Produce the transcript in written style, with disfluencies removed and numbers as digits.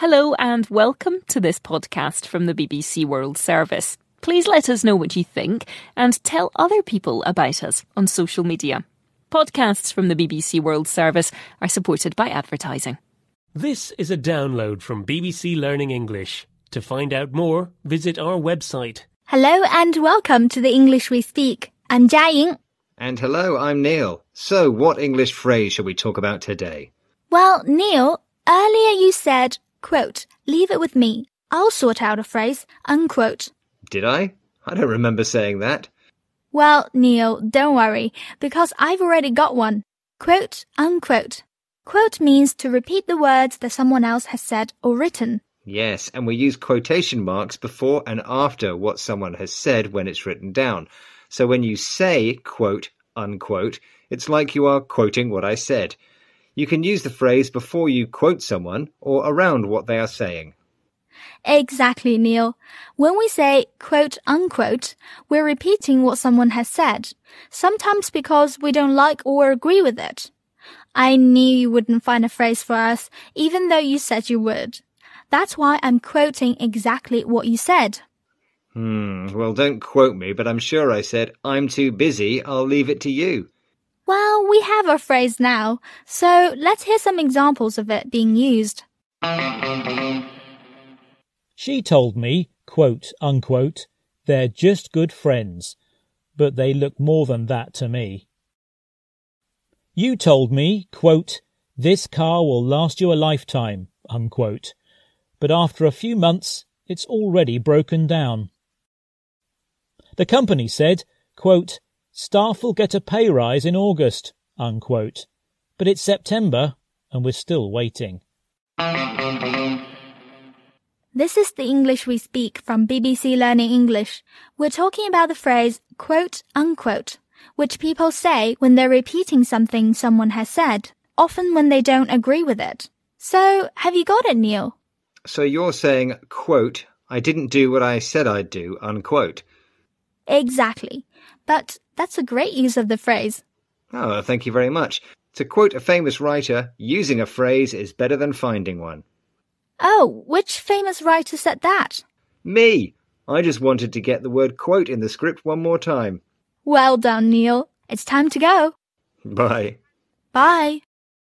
Hello and welcome to this podcast from the BBC World Service. Please let us know what you think and tell other people about us on social media. Podcasts from the BBC World Service are supported by advertising. This is a download from BBC Learning English. To find out more, visit our website. Hello and welcome to the English We Speak. I'm Jiaying. And hello, I'm Neil. So, what English phrase shall we talk about today? Well, Neil, earlier you said, quote, leave it with me. I'll sort out a phrase, unquote. Did I? I don't remember saying that. Well, Neil, don't worry, because I've already got one. Quote, unquote. Quote means to repeat the words that someone else has said or written. Yes, and we use quotation marks before and after what someone has said when it's written down. So when you say, quote, unquote, it's like you are quoting what I said. You can use the phrase before you quote someone or around what they are saying. Exactly, Neil. When we say, quote, unquote, we're repeating what someone has said, sometimes because we don't like or agree with it. I knew you wouldn't find a phrase for us, even though you said you would. That's why I'm quoting exactly what you said. Well, don't quote me, but I'm sure I said, I'm too busy, I'll leave it to you. Well, we have our phrase now, so let's hear some examples of it being used. She told me, quote, unquote, they're just good friends, but they look more than that to me. You told me, quote, this car will last you a lifetime, unquote, but after a few months, it's already broken down. The company said, quote, staff will get a pay rise in August, unquote, but it's September and we're still waiting. This is the English We Speak from BBC Learning English. We're talking about the phrase, quote, unquote, which people say when they're repeating something someone has said, often when they don't agree with it. So, have you got it, Neil? So you're saying, quote, I didn't do what I said I'd do, unquote. Exactly. But that's a great use of the phrase. Oh, thank you very much. To quote a famous writer, using a phrase is better than finding one. Oh, which famous writer said that? Me! I just wanted to get the word quote in the script one more time. Well done, Neil. It's time to go. Bye. Bye.